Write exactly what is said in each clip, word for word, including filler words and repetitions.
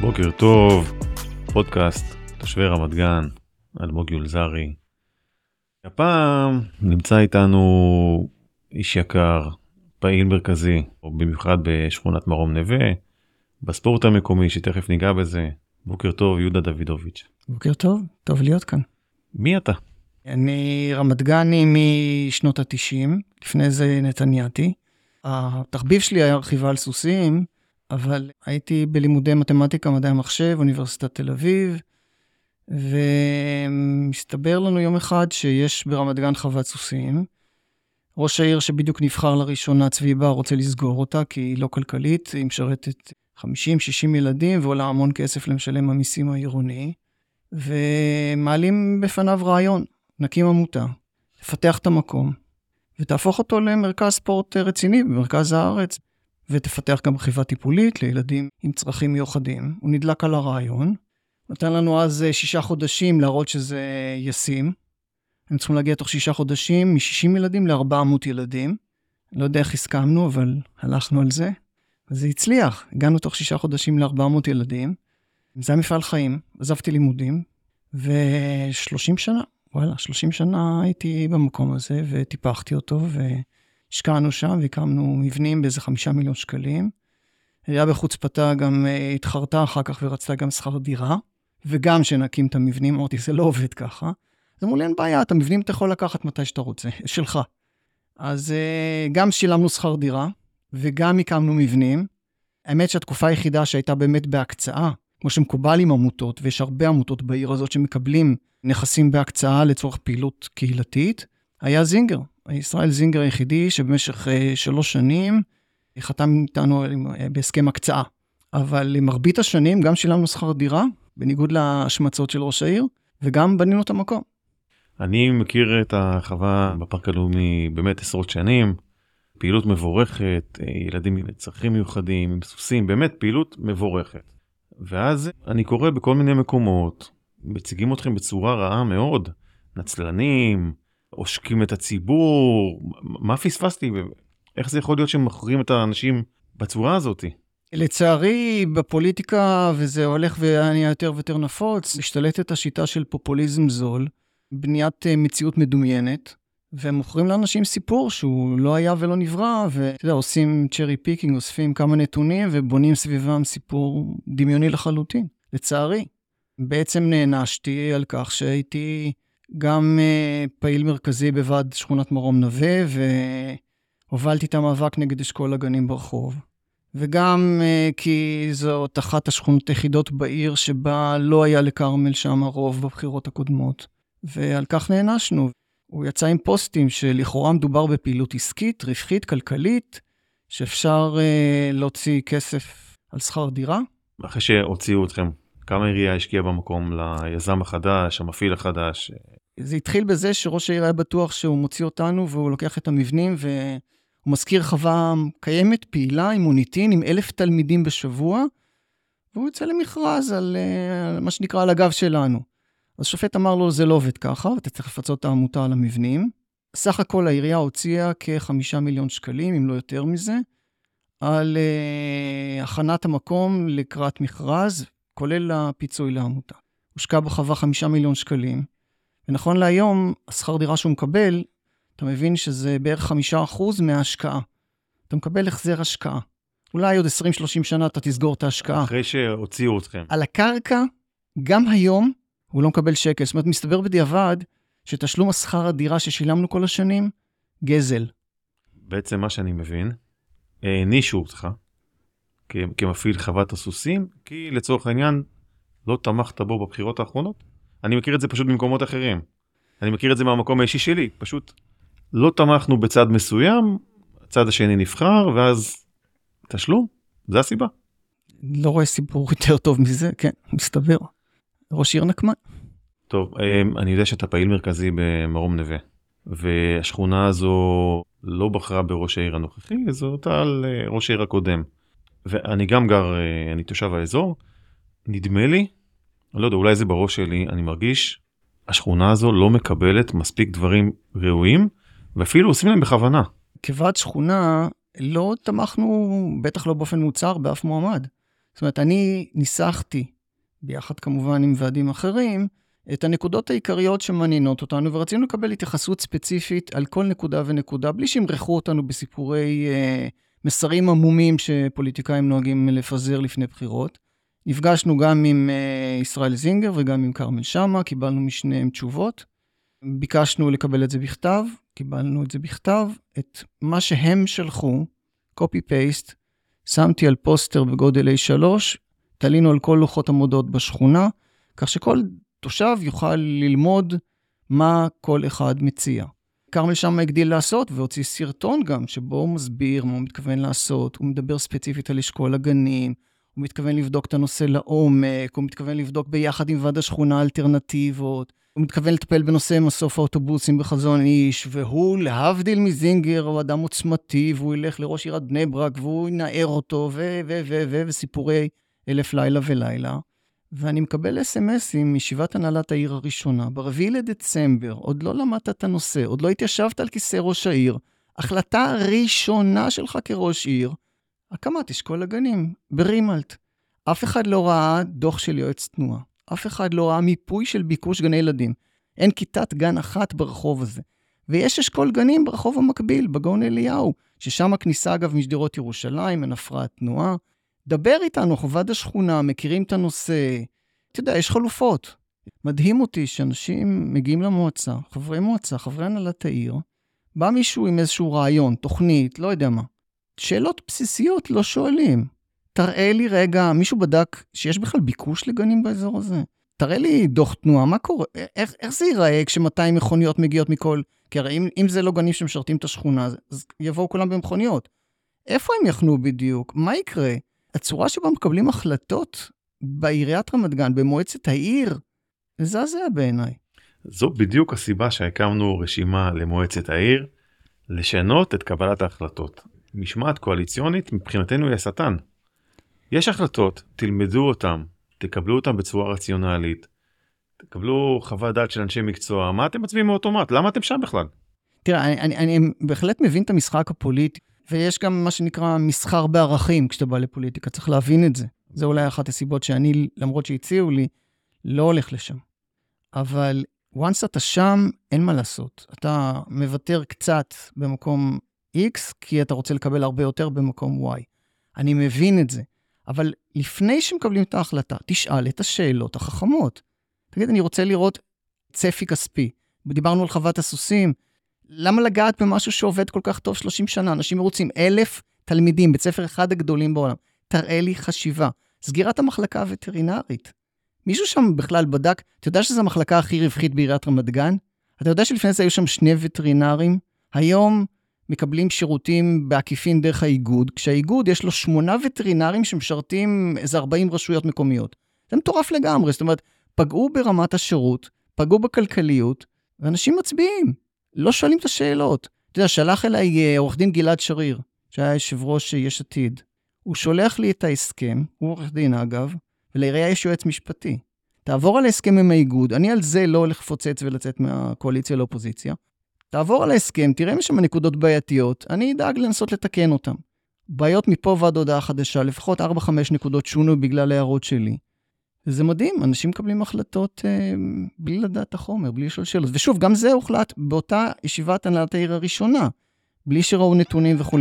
בוקר טוב, פודקאסט תושבי רמת גן, אלמוג יולזרי. הפעם נמצא איתנו איש יקר, פעיל מרכזי, או במיוחד בשכונת מרום נווה, בספורט המקומי שתכף ניגע בזה. בוקר טוב, יהודה דוידוביץ'. בוקר טוב, טוב להיות כאן. מי אתה? אני רמת גני משנות ה-תשעים, לפני זה נתניאתי. התחביב שלי היה רכיבה על סוסים, אבל הייתי בלימודי מתמטיקה, מדעי המחשב, אוניברסיטת תל אביב, ומסתבר לנו יום אחד שיש ברמת גן חוות סוסים. ראש העיר שבדיוק נבחר לראשונה, צביבה, רוצה לסגור אותה, כי היא לא כלכלית, היא משרתת חמישים שישים ילדים, ועולה המון כסף למשלם המיסים העירוני, ומעלים בפניו רעיון, נקים עמותה, לפתח את המקום, ותהפוך אותו למרכז ספורט רציני במרכז הארץ, ותפתח גם רכיבה טיפולית לילדים עם צרכים מיוחדים. הוא נדלק על הרעיון, נתן לנו אז שישה חודשים להראות שזה ישים. הם צריכים להגיע תוך שישה חודשים מ-שישים ילדים ל-ארבע מאות ילדים. לא יודע איך הסכמנו, אבל הלכנו על זה. וזה הצליח, הגענו תוך שישה חודשים ל-ארבע מאות ילדים. זה מפעל חיים, עזבתי לימודים, ו-שלושים שנה, וואלה, שלושים שנה הייתי במקום הזה, וטיפחתי אותו, ו... השקענו שם והקמנו מבנים באיזה חמישה מיליון שקלים. היה בחוצפתה גם התחרתה אחר כך ורצתה גם שכר דירה, וגם שנקים את המבנים, אמרתי, זה לא עובד ככה. זה מול אין בעיה, את המבנים אתה יכול לקחת מתי שאתה רוצה, שלך. אז גם שילמנו שכר דירה, וגם הקמנו מבנים. האמת שהתקופה היחידה שהייתה באמת בהקצאה, כמו שמקובל עם עמותות, ויש הרבה עמותות בעיר הזאת שמקבלים נכסים בהקצאה לצורך פעילות קהילתית, היה זינגר. ישראל זינגר היחידי שבמשך שלוש שנים חתם איתנו בהסכם הקצאה. אבל למרבית השנים גם שילמנו שכר דירה, בניגוד להשמצות של ראש העיר, וגם בנינו את המקום. אני מכיר את החווה בפארק הלאומי באמת עשרות שנים, פעילות מבורכת, ילדים עם צרכים מיוחדים, עם סוסים, באמת פעילות מבורכת. ואז אני קורא בכל מיני מקומות, מציגים אתכם בצורה רעה מאוד, נצלנים, עושקים את הציבור, מה פספסתי? איך זה יכול להיות שמכרים את האנשים בצורה הזאת? לצערי, בפוליטיקה, וזה הולך ואני יותר ויותר נפוץ, משתלטת השיטה של פופוליזם זול, בניית מציאות מדומיינת, ומוכרים לאנשים סיפור שהוא לא היה ולא נברא, ועושים צ'רי פיקינג, אוספים כמה נתונים, ובונים סביבם סיפור דמיוני לחלוטין. לצערי, בעצם נענשתי על כך שהייתי... גם uh, פעיל מרכזי בוועד שכונת מרום נווה, והובלתי את המאבק נגד אשכול הגנים ברחוב. וגם uh, כי זאת אחת השכונות היחידות בעיר, שבה לא היה לכרמל שאמה רוב בבחירות הקודמות. ועל כך נענשנו. הוא יצא עם פוסטים שלכאורה מדובר בפעילות עסקית, רווחית, כלכלית, שאפשר uh, להוציא כסף על שכר דירה. אחרי שהוציאו אתכם, כמה עירייה השקיעה במקום ליזם החדש, המפעיל החדש? זה התחיל בזה שראש העיר היה בטוח שהוא מוציא אותנו, והוא לוקח את המבנים, והוא מזכיר חווה קיימת, פעילה, עם מוניטין, עם אלף תלמידים בשבוע, והוא יוצא למכרז על, על מה שנקרא על הגב שלנו. אז שופט אמר לו, זה לא עובד ככה, ואתה צריך לפצות את העמותה על המבנים. סך הכל העירייה הוציאה כחמישה מיליון שקלים, אם לא יותר מזה, על uh, הכנת המקום לקראת מכרז, כולל הפיצוי לעמותה. הושקע בחווה חמישה מיליון שקלים, ונכון להיום, השכר דירה שהוא מקבל, אתה מבין שזה בערך חמישה אחוז מההשקעה. אתה מקבל החזר השקעה. אולי עוד עשרים שלושים שנה אתה תסגור את ההשקעה. אחרי שהוציאו אתכם. על הקרקע, גם היום, הוא לא מקבל שקל. זאת אומרת, מסתבר בדיעבד, שתשלום השכר הדירה ששילמנו כל השנים, גזל. בעצם מה שאני מבין, הענישו אותך, כמפעיל חוות הסוסים, כי לצורך העניין לא תמכת בו בבחירות האחרונות. אני מכיר את זה פשוט במקומות אחרים. אני מכיר את זה מהמקום האישי שלי. פשוט לא תמכנו בצד מסוים, הצד השני נבחר, ואז תשלום. זה הסיבה. לא רואה סיפור יותר טוב מזה, כן, מסתבר. ראש עיר נקמה. טוב, אני יודע שאתה פעיל מרכזי במרום נווה, והשכונה הזו לא בחרה בראש העיר הנוכחי, זאת על ראש העיר הקודם. ואני גם גר, אני תושב האזור, נדמה לי, לא יודע, אולי זה בראש שלי, אני מרגיש, השכונה הזו לא מקבלת מספיק דברים ראויים, ואפילו עושים להם בכוונה. כבעת שכונה, לא תמכנו, בטח לא באופן מוצר, באף מועמד. זאת אומרת, אני ניסחתי, ביחד כמובן עם ועדים אחרים, את הנקודות העיקריות שמעניינות אותנו, ורצינו לקבל התייחסות ספציפית על כל נקודה ונקודה, בלי שימרחו אותנו בסיפורי אה, מסרים עמומים שפוליטיקאים נוהגים לפזר לפני בחירות. נפגשנו גם עם אה, ישראל זינגר וגם עם כרמל שאמה, קיבלנו משניהם תשובות, ביקשנו לקבל את זה בכתב, קיבלנו את זה בכתב, את מה שהם שלחו, copy-paste, שמתי על פוסטר בגודל איי שלוש, תלינו על כל לוחות המודעות בשכונה, כך שכל תושב יוכל ללמוד מה כל אחד מציע. כרמל שאמה הגדיל לעשות, והוציא סרטון גם, שבו הוא מסביר מה הוא מתכוון לעשות, הוא מדבר ספציפית על אשכול הגנים, הוא מתכוון לבדוק את הנושא לעומק, הוא מתכוון לבדוק ביחד עם ועד השכונה אלטרנטיבות, הוא מתכוון לטפל בנושא מסוף האוטובוסים בחזון איש, והוא להבדיל מזינגר, הוא אדם עוצמתי, והוא ילך לראש עירת בני ברק, והוא ינער אותו, ו, ו, ו, ו, וסיפורי אלף לילה ולילה. ואני מקבל אס-אמסים מישיבת הנהלת העיר הראשונה, ברביעי לדצמבר, עוד לא למדת את הנושא, עוד לא התיישבת על כיסא ראש העיר, החלטה ראשונה שלך כראש עיר, הקמת אשכול הגנים, ברימלט. אף אחד לא ראה דוח של יועץ תנועה. אף אחד לא ראה מיפוי של ביקוש גני ילדים. אין כיתת גן אחת ברחוב הזה. ויש אשכול גנים ברחוב המקביל, בגאון אליהו, ששם הכניסה אגב משדרות ירושלים, אין הפרעת תנועה. דבר איתנו, חובד השכונה, מכירים את הנושא. אתה יודע, יש חלופות. מדהים אותי שאנשים מגיעים למועצה, חברי מועצה, חברי הנהלת העיר, בא מישהו עם איזשהו רעיון, תוכנית, לא יודע מה. שאלות בסיסיות לא שואלים. תראה לי רגע, מישהו בדק שיש בכלל ביקוש לגנים באזור הזה? תראה לי דוח תנועה, מה קורה? איך, איך זה ייראה כש-מאתיים מכוניות מגיעות מכל? כי הרי אם, אם זה לא גנים שמשרתים את השכונה, אז יבואו כולם במכוניות. איפה הם יחנו בדיוק? מה יקרה? הצורה שבה מקבלים החלטות בעיריית רמת גן, במועצת העיר, זה זה בעיניי. זו בדיוק הסיבה שהקמנו רשימה למועצת העיר, לשנות את קבלת ההחלטות. משמעת קואליציונית מבחינתנו היא השטן. יש החלטות, תלמדו אותם, תקבלו אותם בצורה רציונלית, תקבלו חוות דעת של אנשי מקצוע, מה אתם מצביעים מאוטומט? למה אתם שם בכלל? תראה, אני, אני, אני בהחלט מבין את המשחק הפוליטי, ויש גם מה שנקרא מסחר בערכים כשאתה בא לפוליטיקה, צריך להבין את זה. זה אולי אחת הסיבות שאני, למרות שהציעו לי, לא הולך לשם. אבל once אתה שם, אין מה לעשות. אתה מוותר קצת במקום X, כי אתה רוצה לקבל הרבה יותר במקום Y. אני מבין את זה. אבל לפני שמקבלים את ההחלטה, תשאל את השאלות החכמות. תגיד, אני רוצה לראות צפי כספי. דיברנו על חוות הסוסים. למה לגעת במשהו שעובד כל כך טוב שלושים שנה? אנשים מרוצים אלף תלמידים, בית ספר אחד הגדולים בעולם. תראה לי חשיבה. סגירת המחלקה הווטרינרית. מישהו שם בכלל בדק, אתה יודע שזו המחלקה הכי רווחית בעיריית רמת גן? אתה יודע שלפני זה היו שם שני וטרינרים? היום מקבלים שירותים בעקיפין דרך האיגוד, כשהאיגוד יש לו שמונה וטרינרים שמשרתים איזה ארבעים רשויות מקומיות. זה מטורף לגמרי, זאת אומרת, פגעו ברמת השירות, פגעו בכלכליות, ואנשים מצביעים, לא שואלים את השאלות. אתה יודע, שלח אליי עורך דין גלעד שריר, שהיה יושב ראש יש עתיד, הוא שולח לי את ההסכם, הוא עורך דין אגב, ולעירייה יש יועץ משפטי. תעבור על ההסכם עם האיגוד, אני על זה לא הולך לפוצץ ולצאת מהקואליציה לאופוזיציה, תעבור על ההסכם, תראה משם הנקודות בעייתיות, אני אדאג לנסות לתקן אותם. בעיות מפה ועד הודעה חדשה, לפחות ארבע חמש נקודות שונו בגלל הערות שלי. זה מדהים, אנשים מקבלים החלטות אה, בלי לדעת החומר, בלי לשאול שאלות. ושוב, גם זה הוחלט באותה ישיבת הנהלת העיר הראשונה, בלי שראו נתונים וכו'.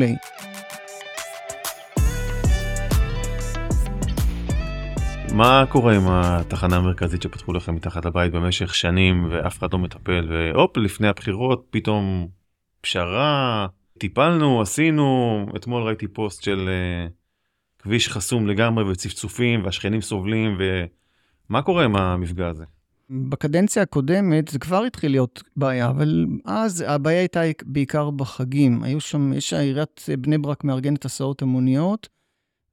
מה קורה עם התחנה המרכזית שפתחו לכם מתחת לבית במשך שנים ואף אחד לא מטפל, והופ, לפני הבחירות פתאום פשרה, טיפלנו, עשינו, אתמול ראיתי פוסט של uh, כביש חסום לגמרי וצפצופים והשכנים סובלים, ומה קורה עם המפגע הזה? בקדנציה הקודמת זה כבר התחיל להיות בעיה, אבל אז הבעיה הייתה בעיקר בחגים, היו שם, יש עיריית בני ברק מארגנת הסעות המוניות,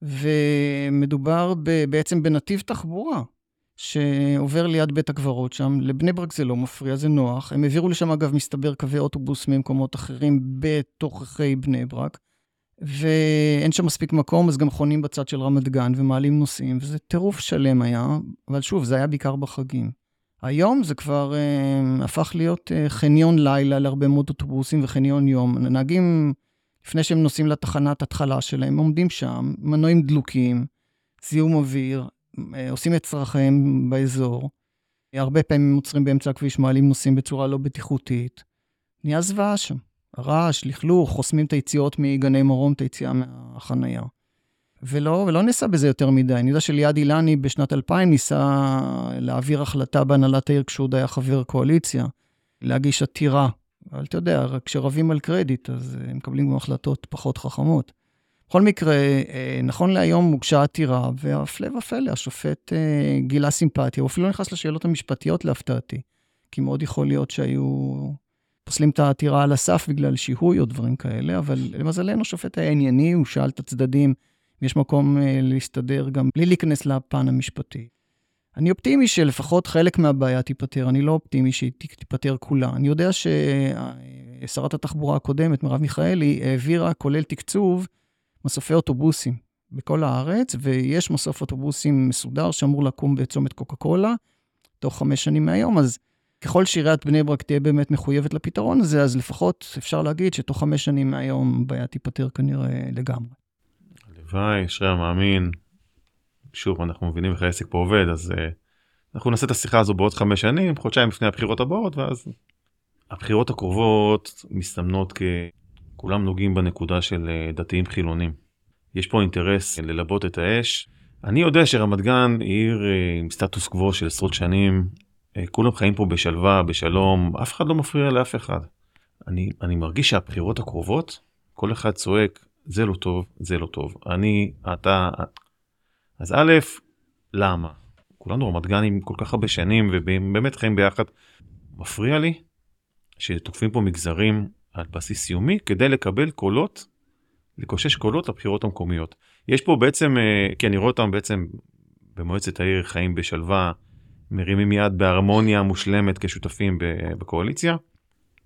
ומדובר ב, בעצם בנתיב תחבורה, שעובר ליד בית הקברות שם, לבני ברק זה לא מפריע, זה נוח, הם העבירו לשם אגב מסתבר קווי אוטובוס ממקומות אחרים בתוככי בני ברק, ואין שם מספיק מקום, אז גם חונים בצד של רמת גן ומעלים נוסעים, וזה טירוף שלם היה, אבל שוב, זה היה בעיקר בחגים. היום זה כבר אה, הפך להיות אה, חניון לילה להרבה מאוד אוטובוסים וחניון יום, נהגים לפני שהם נוסעים לתחנת התחלה שלהם, עומדים שם, מנועים דלוקים, זיהום אוויר, עושים את צרכיהם באזור, הרבה פעמים מוצרים באמצע הכביש, מעלים נוסעים בצורה לא בטיחותית, נהיה זוועה שם, הרעש, לכלוך, חוסמים את היציאות מגני מרום, את היציאה מהחנייה. ולא, ולא ניסה בזה יותר מדי. אני יודע שליד אילני בשנת אלפיים ניסה להעביר החלטה בהנהלת העיר כשהוא היה חבר קואליציה, להגיש עתירה. אבל אתה יודע, רק כשרבים על קרדיט, אז הם מקבלים גם החלטות פחות חכמות. בכל מקרה, נכון להיום מוגשה עתירה, והפלא ופלא, השופט גילה סימפתיה, הוא אפילו לא נכנס לשאלות המשפטיות להפתעתי, כי מאוד יכול להיות שהיו פוסלים את העתירה על הסף בגלל שיהוי או דברים כאלה, אבל למזלנו השופט היה ענייני, הוא שאל את הצדדים, יש מקום להסתדר גם בלי להיכנס לפן המשפטי. אני אופטימי שלפחות חלק מהבעיה תיפטר, אני לא אופטימי שהיא תיפטר כולה. אני יודע ששרת התחבורה הקודמת, מרב מיכאל, היא העבירה כולל תקצוב מסופי אוטובוסים בכל הארץ, ויש מסוף אוטובוסים מסודר שאמור לקום בצומת קוקה קולה, תוך חמש שנים מהיום, אז ככל שעיריית בני ברק תהיה באמת מחויבת לפתרון הזה, אז לפחות אפשר להגיד שתוך חמש שנים מהיום בעיה תיפטר כנראה לגמרי. הלוואי, שרי המאמין. שוב, אנחנו מבינים איך העסק פה עובד, אז uh, אנחנו נעשה את השיחה הזו בעוד חמש שנים, חודשיים לפני הבחירות הבאות, ואז הבחירות הקרובות מסתמנות כ... כולם נוגעים בנקודה של דתיים חילונים. יש פה אינטרס ללבות את האש. אני יודע שרמת גן היא עיר עם סטטוס קוו של עשרות שנים. כולם חיים פה בשלווה, בשלום. אף אחד לא מפריע לאף אחד. אני, אני מרגיש שהבחירות הקרובות, כל אחד צועק, זה לא טוב, זה לא טוב. אני, אתה... אז א', למה? כולנו רמת גן עם כל כך הרבה שנים, ובאמת חיים ביחד. מפריע לי שתוקפים פה מגזרים על בסיס יומי, כדי לקבל קולות, לקושש קולות לבחירות המקומיות. יש פה בעצם, כי אני רואה אותם בעצם, במועצת העיר חיים בשלווה, מרימים יד בהרמוניה מושלמת כשותפים בקואליציה,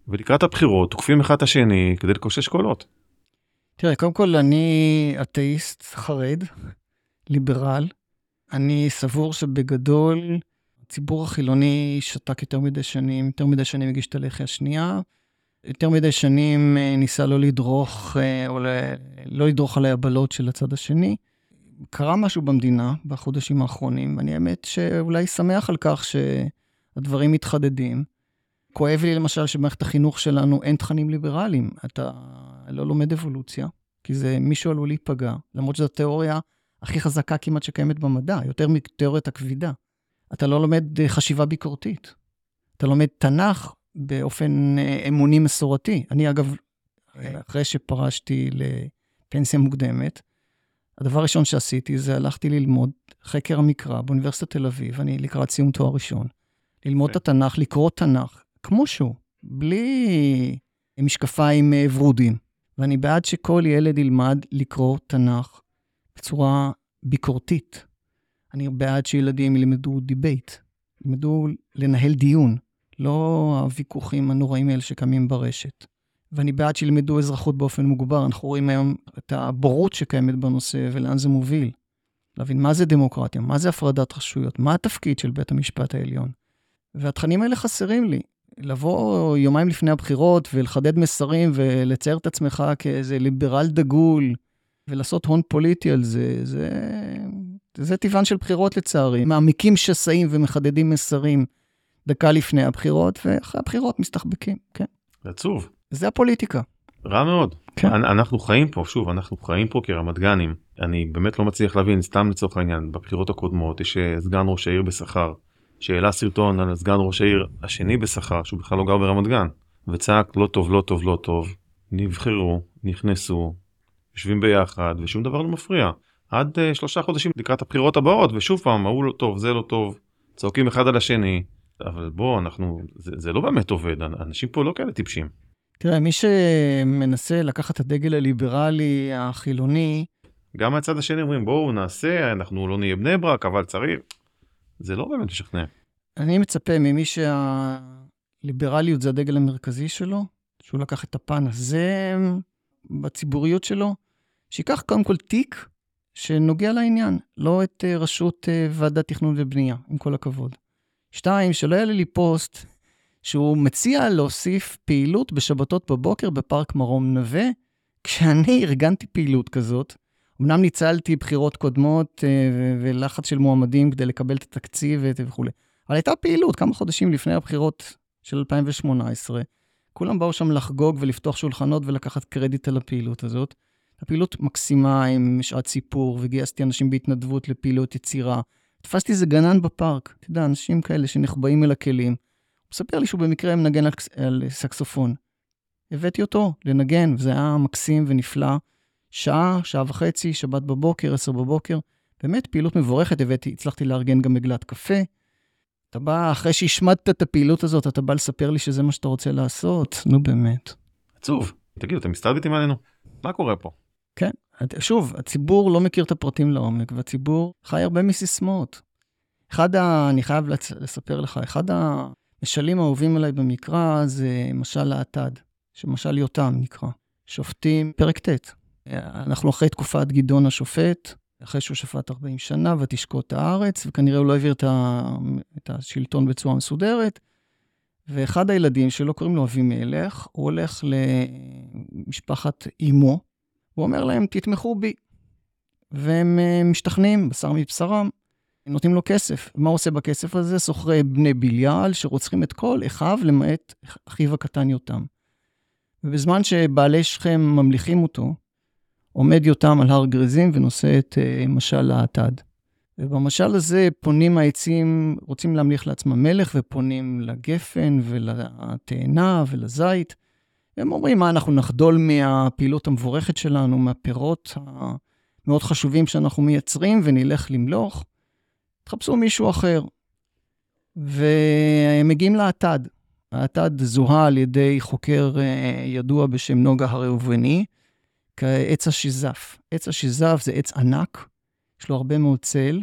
ולקראת הבחירות, תוקפים אחד השני כדי לקושש קולות. תראה, קודם כל אני אתאיסט חרד, ליברל. אני סבור שבגדול, הציבור החילוני שתק יותר מדי שנים, יותר מדי שנים הגיש את הלחי השנייה, יותר מדי שנים ניסה לא לדרוך, או לא לדרוך על היבלות של הצד השני. קרה משהו במדינה בחודשים האחרונים, ואני האמת שאולי שמח על כך שהדברים מתחדדים. כואב לי למשל שבמערכת החינוך שלנו אין תכנים ליברליים. אתה לא לומד אבולוציה, כי זה מישהו עלול להיפגע, למרות שזו התיאוריה הכי חזקה כמעט שקיימת במדע, יותר מתיאוריית הכבידה. אתה לא לומד חשיבה ביקורתית. אתה לומד תנ"ך, באופן אמוני מסורתי. אני אגב, אחרי שפרשתי לפנסיה מוקדמת, הדבר הראשון שעשיתי זה הלכתי ללמוד חקר המקרא באוניברסיטת תל אביב, אני לקראת סיום תואר ראשון, ללמוד את התנ"ך, לקרוא תנ"ך, כמו שהוא, בלי משקפיים ורודים. ואני בעד שכל ילד ילמד לקרוא תנ"ך בצורה ביקורתית. אני בעד שילדים ילמדו דיבייט, ילמדו לנהל דיון, לא הוויכוחים הנוראים האלה שקמים ברשת. ואני בעד שילמדו אזרחות באופן מוגבר. אנחנו רואים היום את הבורות שקיימת בנושא ולאן זה מוביל. להבין מה זה דמוקרטיה, מה זה הפרדת רשויות, מה התפקיד של בית המשפט העליון. והתכנים האלה חסרים לי. לבוא יומיים לפני הבחירות ולחדד מסרים ולצייר את עצמך כאיזה ליברל דגול ולעשות הון פוליטי על זה, זה, זה טבען של בחירות לצערי. מעמיקים שסעים ומחדדים מסרים דקה לפני הבחירות, ואחרי הבחירות מסתחבקים, כן. עצוב. זה הפוליטיקה. רע מאוד. כן. אנחנו חיים פה, שוב, אנחנו חיים פה כרמת גנים. אני באמת לא מצליח להבין, סתם לצורך העניין, בבחירות הקודמות, יש סגן ראש העיר בשכר, שאלה סרטון על סגן ראש העיר השני בשכר, שהוא בכלל לא גר ברמת גן, וצעק, לא טוב, לא טוב, לא טוב, נבחרו, נכנסו, יושבים ביחד, ושום דבר לא מפריע. עד uh, שלושה חודשים לקראת הבחירות הבאות, ושוב פעם, הוא לא טוב, זה לא טוב, צועקים אחד על השני. אבל בוא, אנחנו, זה, זה לא באמת עובד, אנשים פה לא כאלה טיפשים. תראה, מי שמנסה לקחת את הדגל הליברלי, החילוני... גם מהצד השני אומרים, בואו נעשה, אנחנו לא נהיה בני ברק, אבל צריך. זה לא באמת משכנע. אני מצפה ממי שהליברליות זה הדגל המרכזי שלו, שהוא לקח את הפן הזה בציבוריות שלו, שיקח קודם כל תיק שנוגע לעניין, לא את רשות ועדת תכנון ובנייה, עם כל הכבוד. שתיים, שלא היה לי פוסט שהוא מציע להוסיף פעילות בשבתות בבוקר בפארק מרום נווה, כשאני ארגנתי פעילות כזאת, אמנם ניצלתי בחירות קודמות ולחץ של מועמדים כדי לקבל את התקציב וכו'. אבל הייתה פעילות, כמה חודשים לפני הבחירות של אלפיים שמונה עשרה, כולם באו שם לחגוג ולפתוח שולחנות ולקחת קרדיט על הפעילות הזאת. הפעילות מקסימה עם שעת סיפור, וגייסתי אנשים בהתנדבות לפעילות יצירה. תפסתי איזה גנן בפארק, אתה יודע, אנשים כאלה שנחבאים אל הכלים. הוא מספר לי שהוא במקרה מנגן על, על סקסופון. הבאתי אותו לנגן, וזה היה מקסים ונפלא. שעה, שעה וחצי, שבת בבוקר, עשר בבוקר. באמת פעילות מבורכת, הבאתי, הצלחתי לארגן גם מגלת קפה. אתה בא, אחרי שהשמדת את הפעילות הזאת, אתה בא לספר לי שזה מה שאתה רוצה לעשות. נו באמת. עצוב. תגידו, אתם מסתלבטים עלינו? מה קורה פה? כן. שוב, הציבור לא מכיר את הפרטים לעומק, והציבור חי הרבה מסיסמאות. אחד, ה... אני חייב לספר לך, אחד המשלים האהובים עליי במקרא, זה משל העתד, שמשל יותם נקרא. שופטים, פרק ת'. אנחנו אחרי תקופת גדעון השופט, אחרי שהוא שפט ארבעים שנה, ותשקוט הארץ, וכנראה הוא לא העביר את, ה... את השלטון בצורה מסודרת, ואחד הילדים שלו, קוראים לו אבימלך, הוא הולך למשפחת אימו, הוא אומר להם, תתמכו בי. והם משתכנעים, בשר מבשרם, נותנים לו כסף. מה עושה בכסף הזה? סוחרי בני ביליאל, שרוצחים את כל אחיו, למעט אחיו הקטן יותם. ובזמן שבעלי שכם ממליכים אותו, עומד יותם על הר גריזים, ונושא את uh, משל העתד. ובמשל הזה פונים העצים, רוצים להמליך לעצמם מלך, ופונים לגפן, ולתאנה, ולזית, הם אומרים, מה אנחנו נחדול מהפעילות המבורכת שלנו, מהפירות המאוד חשובים שאנחנו מייצרים, ונלך למלוך, תחפשו מישהו אחר. והם מגיעים לעתד. העתד זוהה על ידי חוקר ידוע בשם נוגה הראובני, כעץ השיזף. עץ השיזף זה עץ ענק, יש לו הרבה מאוד צל,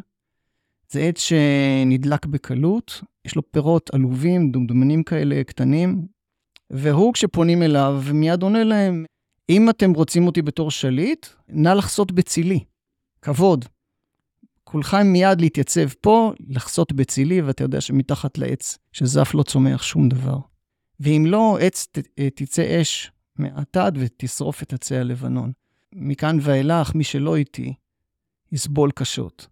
זה עץ שנדלק בקלות, יש לו פירות עלובים, דומדומנים כאלה קטנים, והוא כשפונים אליו מיד עונה להם, אם אתם רוצים אותי בתור שליט, נא לחסות בצילי, כבוד. כולכם מיד להתייצב פה, לחסות בצילי, ואתה יודע שמתחת לעץ, שזף לא צומח שום דבר. ואם לא, עץ ת, תצא אש מעתד ותשרוף את עצי הלבנון. מכאן ואילך, מי שלא איתי, יסבול קשות.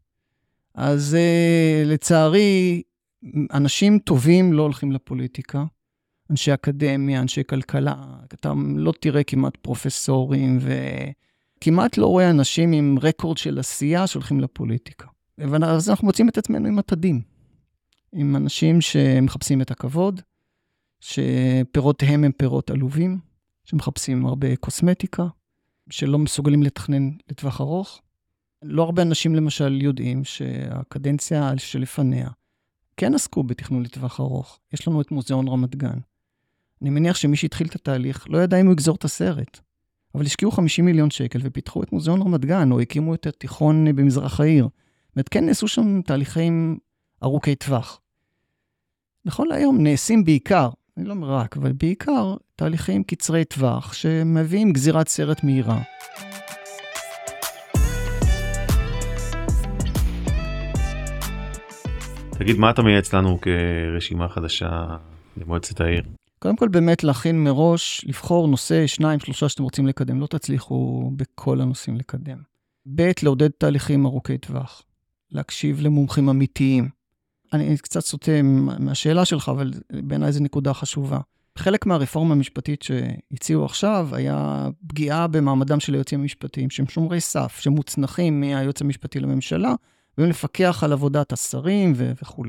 אז לצערי, אנשים טובים לא הולכים לפוליטיקה, אנשי אקדמיה, אנשי כלכלה, אתה לא תראה כמעט פרופסורים, וכמעט לא רואה אנשים עם רקורד של עשייה שהולכים לפוליטיקה. אז אנחנו מוצאים את עצמנו עם עתדים, עם אנשים שמחפשים את הכבוד, שפירותיהם הם פירות עלובים, שמחפשים הרבה קוסמטיקה, שלא מסוגלים לתכנן לטווח ארוך. לא הרבה אנשים למשל יודעים שהקדנציה שלפניה, כן עסקו בתכנון לטווח ארוך. יש לנו את מוזיאון רמת גן. אני מניח שמי שהתחיל את התהליך, לא ידע אם הוא יגזור את הסרט. אבל השקיעו חמישים מיליון שקל, ופיתחו את מוזיאון רמת גן, או הקימו את התיכון במזרח העיר. ואת כן נעשו שם תהליכים ארוכי טווח. נכון להיום נעשים בעיקר, אני לא אומר רק, אבל בעיקר תהליכים קצרי טווח, שמביאים גזירת סרט מהירה. תגיד, מה אתה מייעץ לנו כרשימה חדשה למועצת העיר? קודם כל, באמת להכין מראש, לבחור נושא, שניים, שלושה שאתם רוצים לקדם, לא תצליחו בכל הנושאים לקדם. ב' לעודד תהליכים ארוכי טווח, להקשיב למומחים אמיתיים. אני קצת סוטה מהשאלה שלך, אבל בעיניי זו נקודה חשובה. חלק מהרפורמה המשפטית שהציעו עכשיו, היה פגיעה במעמדם של היועצים המשפטיים, שהם שומרי סף, שמוצנחים מהיועץ המשפטי לממשלה, והם לפקח על עבודת השרים ו- וכו'.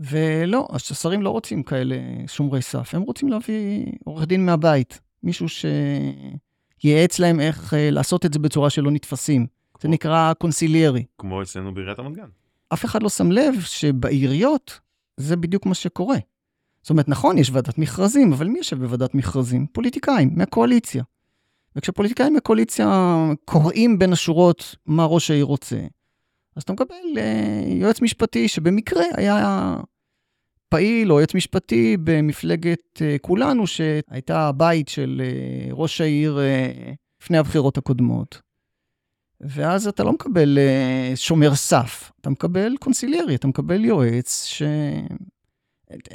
ולא, השרים לא רוצים כאלה שומרי סף, הם רוצים להביא עורך דין מהבית, מישהו שיעץ להם איך לעשות את זה בצורה שלא נתפסים. כמו, זה נקרא קונסיליירי. כמו אצלנו בעיריית רמת גן. אף אחד לא שם לב שבעיריות זה בדיוק מה שקורה. זאת אומרת, נכון, יש ועדת מכרזים, אבל מי יושב בוועדת מכרזים? פוליטיקאים, מהקואליציה. וכשפוליטיקאים מהקואליציה קוראים בין השורות מה ראש העיר רוצה, אז אתה מקבל יועץ משפטי שבמקרה היה פעיל או יועץ משפטי במפלגת כולנו, שהייתה הבית של ראש העיר לפני הבחירות הקודמות. ואז אתה לא מקבל שומר סף, אתה מקבל קונסיליירי, אתה מקבל יועץ ש...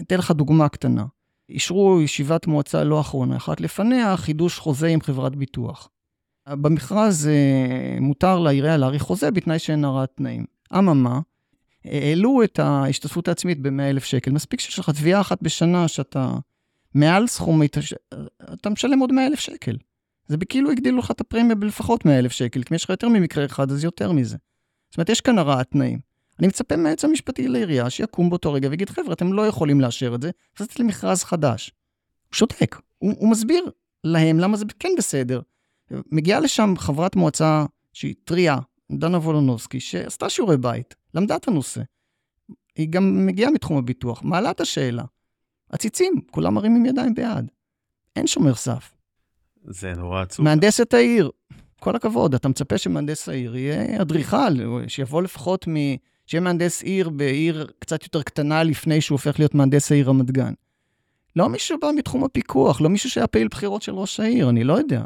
אתן לך דוגמה קטנה. אישרו ישיבת מועצה לא אחרונה, אחת לפניה, חידוש חוזה עם חברת ביטוח. במכרז מותר לעירייה להאריך חוזה בתנאי שאין הרעת תנאים. אממה, העלו את ההשתתפות העצמית ב-מאה אלף שקל. מספיק שיש לך תביעה אחת בשנה שאתה מעל סכומית, אתה משלם עוד מאה אלף שקל. זה בכאילו הגדילו לך את הפרמיה בלפחות מאה אלף שקל, כי יש לך יותר ממקרה אחד, אז יותר מזה. זאת אומרת, יש כאן הרעת תנאים. אני מצפה מהיועץ המשפטי לעירייה שיקום באותו רגע ויגיד, חבר'ה, אתם לא יכולים לאשר את זה, עשיתי לי מכרז חדש. הוא שותק, הוא, הוא מסביר להם למה זה כן בסדר. מגיעה לשם חברת מועצה שהיא טריה, דנה וולונוסקי, שעשתה שיעורי בית, למדה את הנושא. היא גם מגיעה מתחום הביטוח, מעלה את השאלה. הציצים, כולם מרימים ידיים בעד. אין שומר סף. זה נורא עצוב. מהנדסת העיר, כל הכבוד, אתה מצפה שמהנדס העיר יהיה אדריכל, שיבוא לפחות מ... שיהיה מהנדס עיר בעיר קצת יותר קטנה לפני שהוא הופך להיות מהנדס העיר רמת גן. לא מישהו בא מתחום הפיקוח, לא מישהו שהיה פעיל בחירות של ראש העיר, אני לא יודע.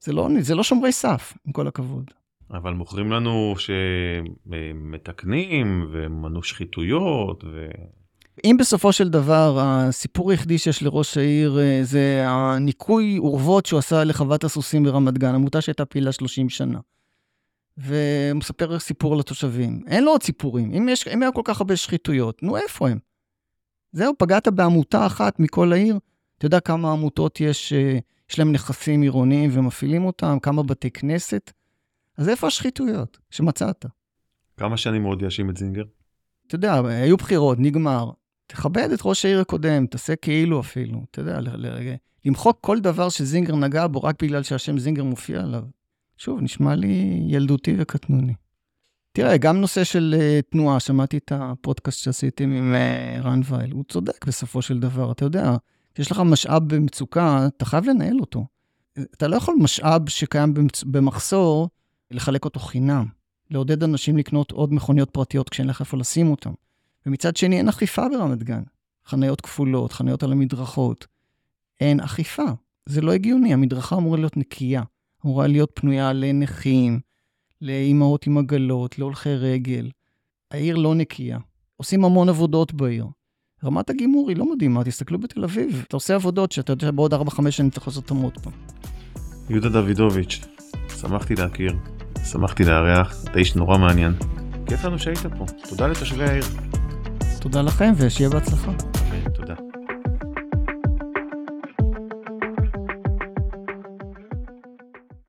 זה לא, זה לא שומרי סף, עם כל הכבוד. אבל מוכרים לנו שמתקנים ומנו שחיתויות ו... אם בסופו של דבר הסיפור היחידי שיש לראש העיר זה הניקוי אורוות שהוא עשה לחוות הסוסים ברמת גן, עמותה שהייתה פעילה שלושים שנה. ומספר סיפור לתושבים. אין לו עוד סיפורים. אם יש, אם היה כל כך הרבה שחיתויות, נו איפה הם? זהו, פגעת בעמותה אחת מכל העיר. אתה יודע כמה עמותות יש, יש להם נכסים עירוניים ומפעילים אותם, כמה בתי כנסת. אז איפה השחיתויות שמצאת? כמה שנים עוד ישים את זינגר? אתה יודע, היו בחירות, נגמר. תכבד את ראש העיר הקודם, תעשה כאילו אפילו, אתה יודע, למחוק כל דבר שזינגר נגע בו רק בגלל שהשם זינגר מופיע עליו. שוב, נשמע לי ילדותי וקטנוני. תראה, גם נושא של תנועה, שמעתי את הפודקאסט שעשיתי עם רנווייל, הוא צודק בסופו של דבר, אתה יודע, כשיש לך משאב במצוקה, אתה חייב לנהל אותו. אתה לא יכול משאב שקיים במחסור, לחלק אותו חינם. לעודד אנשים לקנות עוד מכוניות פרטיות כשאין לך איפה לשים אותם. ומצד שני, אין אכיפה ברמת גן. חניות כפולות, חניות על המדרכות. אין אכיפה. זה לא הגיוני. המדרכה אמורה להיות נקייה. אמורה להיות פנויה לנכים, לאימהות עם עגלות, להולכי רגל. העיר לא נקייה. עושים המון עבודות בעיר. רמת הגימור היא לא מדהימה. תסתכלו בתל אביב. אתה עושה עבודות שאתה יודע שבעוד ארבע חמש שנים אתה יכול לעשות אותם עוד פעם. יהודה דוידוביץ', שמחתי להכיר. שמחתי להריח, אתה איש נורא מעניין. כיף לנו שהיית פה. תודה לתושבי העיר. תודה לכם ושיהיה בהצלחה.